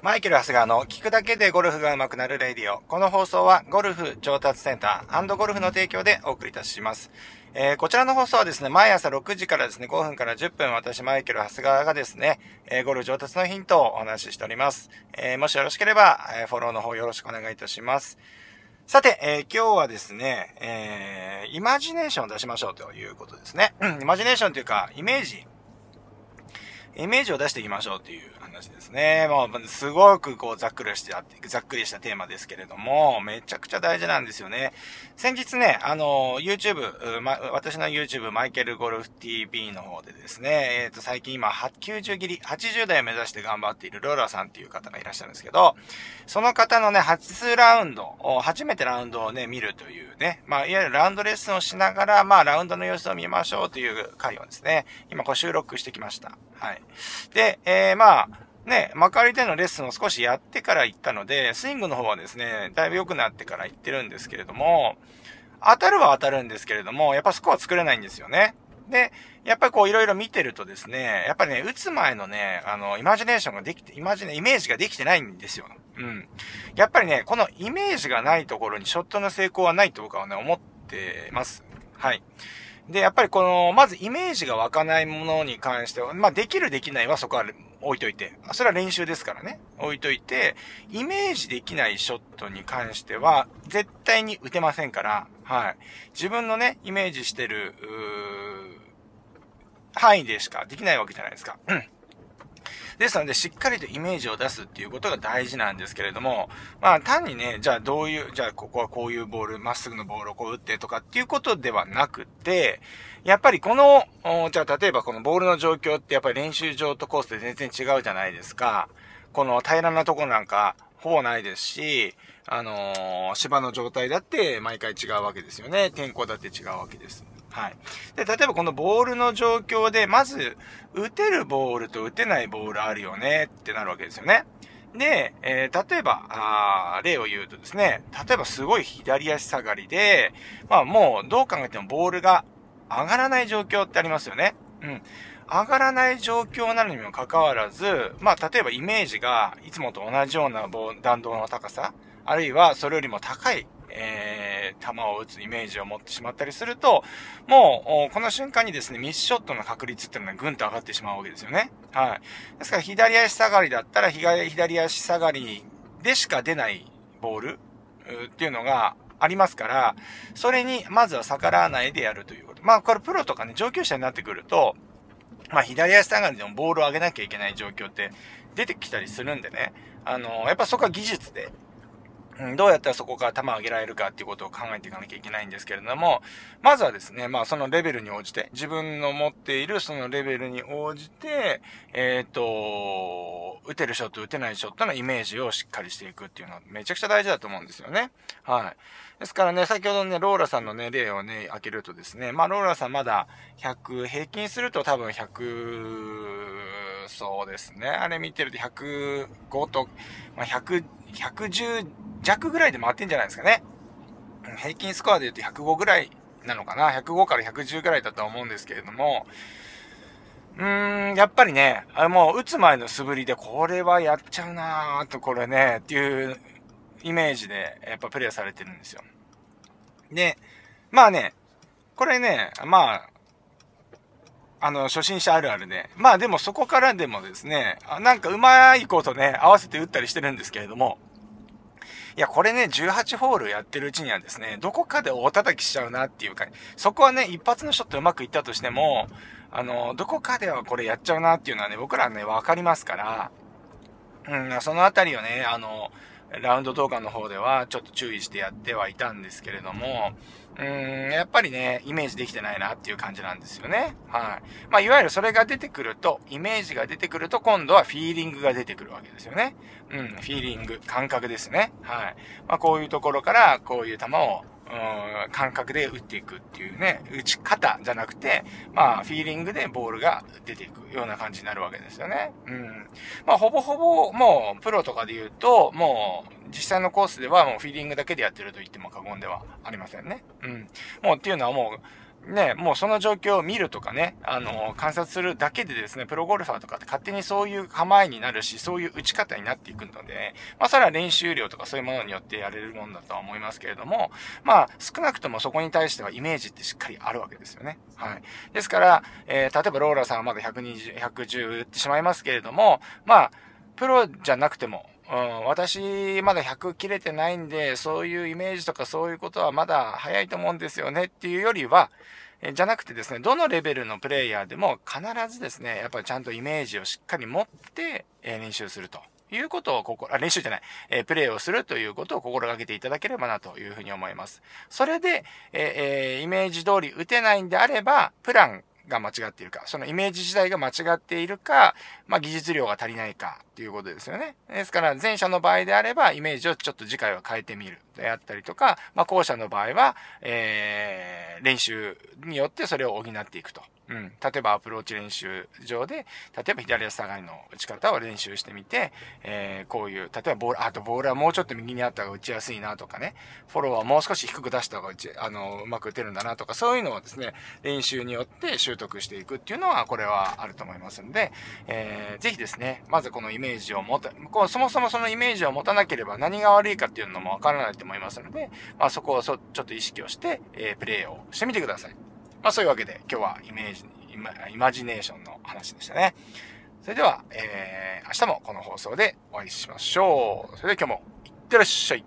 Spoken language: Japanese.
マイケル・ハスガーの聞くだけでゴルフが上手くなるレディオ。この放送はゴルフ調達センター&ゴルフの提供でお送りいたします。こちらの放送はですね、毎朝6時からですね、5分から10分、私、マイケル・ハスガーがですね、ゴルフ上達のヒントをお話ししております。もしよろしければ、フォローの方よろしくお願いいたします。さて、今日はですね、イマジネーションを出しましょうということですね。イマジネーションというか、イメージを出していきましょうという話ですね。もう、すごくこう、ざっくりしたテーマですけれども、めちゃくちゃ大事なんですよね。先日ね、YouTube、私の YouTube、マイケルゴルフ TV の方でですね、最近今、90切り、80代を目指して頑張っているローラさんっていう方がいらっしゃるんですけど、その方のね、初めてラウンドをね、見るというね、まあ、いわゆるラウンドレッスンをしながら、まあ、ラウンドの様子を見ましょうという回をですね、今、こう収録してきました。はい。で、まあ、ね、幕張でのレッスンを少しやってから行ったので、スイングの方はですね、だいぶ良くなってから行ってるんですけれども、当たるは当たるんですけれども、やっぱスコア作れないんですよね。で、やっぱりこういろいろ見てるとですね、やっぱりね、打つ前のね、イメージができてないんですよ。うん。やっぱりね、このイメージがないところにショットの成功はないと僕はね、思ってます。はい。で、やっぱりこの、まずイメージが湧かないものに関しては、まあ、できるできないはそこは置いといて、それは練習ですからね、置いといて、イメージできないショットに関しては、絶対に打てませんから、はい。自分のね、イメージしてる、範囲でしかできないわけじゃないですか。うん。ですので、しっかりとイメージを出すっていうことが大事なんですけれども、まあ、単にね、じゃあここはこういうボール、まっすぐのボールをこう打ってとかっていうことではなくて、やっぱりこの、じゃあ例えばこのボールの状況ってやっぱり練習場とコースで全然違うじゃないですか。この平らなところなんか、ほぼないですし、芝の状態だって毎回違うわけですよね。天候だって違うわけです。はい。で、例えばこのボールの状況で、まず、打てるボールと打てないボールあるよねってなるわけですよね。で、例えば、例を言うとですね、例えばすごい左足下がりで、まあもうどう考えてもボールが上がらない状況ってありますよね。うん。上がらない状況なのにもかかわらず、まあ例えばイメージがいつもと同じような弾道の高さ、あるいはそれよりも高い、球を打つイメージを持ってしまったりすると、もう、この瞬間にですね、ミスショットの確率っていうのはぐんと上がってしまうわけですよね。はい。ですから、左足下がりだったら、左足下がりでしか出ないボールっていうのがありますから、それに、まずは逆らわないでやるということ。まあ、これプロとかね、上級者になってくると、まあ、左足下がりでもボールを上げなきゃいけない状況って出てきたりするんでね、やっぱそこは技術で、どうやったらそこから球を上げられるかっていうことを考えていかなきゃいけないんですけれども、まずはですね、まあそのレベルに応じて、自分の持っているそのレベルに応じて、打てるショット、打てないショットのイメージをしっかりしていくっていうのはめちゃくちゃ大事だと思うんですよね。はい。ですからね、先ほどね、ローラさんのね、例をね、開けるとですね、まあローラさんまだ100、平均すると多分100、そうですね、あれ見てると105と、まあ100、110弱ぐらいで回ってんじゃないですかね。平均スコアで言うと105ぐらいなのかな。105から110ぐらいだとは思うんですけれども、やっぱりね、もう打つ前の素振りでこれはやっちゃうなーとこれね、っていうイメージでやっぱプレイされてるんですよ。で、まあね、これね、まあ、初心者あるあるで。まあでもそこからでもですね、なんかうまいことね、合わせて打ったりしてるんですけれども、いや、これね、18ホールやってるうちにはですね、どこかで大叩きしちゃうなっていうか、そこはね、一発のショットうまくいったとしても、どこかではこれやっちゃうなっていうのはね、僕らね、わかりますから、そのあたりをね、ラウンド動画の方ではちょっと注意してやってはいたんですけれども、やっぱりね、イメージできてないなっていう感じなんですよね。はい。まあ、いわゆるそれが出てくると、イメージが出てくると、今度はフィーリングが出てくるわけですよね。うん、フィーリング、感覚ですね。はい。まあ、こういうところから、こういう球を、感覚で打っていくっていうね、打ち方じゃなくて、まあ、フィーリングでボールが出ていくような感じになるわけですよね。うん。まあ、ほぼほぼ、もう、プロとかで言うと、もう、実際のコースではもうフィーリングだけでやってると言っても過言ではありませんね。うん。もうっていうのはもう、ね、もうその状況を見るとかね、観察するだけでですね、プロゴルファーとかって勝手にそういう構えになるし、そういう打ち方になっていくので、ね、まあそれは練習量とかそういうものによってやれるもんだとは思いますけれども、まあ少なくともそこに対してはイメージってしっかりあるわけですよね。はい。ですから、例えばローラーさんはまだ120、110打ってしまいますけれども、まあ、プロじゃなくても、私まだ100切れてないんで、そういうイメージとかそういうことはまだ早いと思うんですよねっていうよりは、じゃなくてですね、どのレベルのプレイヤーでも必ずですね、やっぱりちゃんとイメージをしっかり持って練習するということを練習じゃない、プレイをするということを心がけていただければなというふうに思います。それで、イメージ通り打てないんであれば、プランが間違っているか、そのイメージ自体が間違っているか、まあ技術量が足りないかということですよね。ですから前者の場合であればイメージをちょっと次回は変えてみるであったりとか、まあ後者の場合は、練習によってそれを補っていくと。うん。例えばアプローチ練習上で、例えば左足下がりの打ち方を練習してみて、こういう、例えばボールはもうちょっと右にあった方が打ちやすいなとかね、フォローはもう少し低く出した方がうまく打てるんだなとか、そういうのをですね、練習によって習得していくっていうのは、これはあると思いますんで、ぜひですね、まずこのイメージをそもそもそのイメージを持たなければ何が悪いかっていうのもわからないと思いますので、まあそこをちょっと意識をして、プレーをしてみてください。まあそういうわけで今日はイマジネーションの話でしたね。それでは、明日もこの放送でお会いしましょう。それでは今日もいってらっしゃい。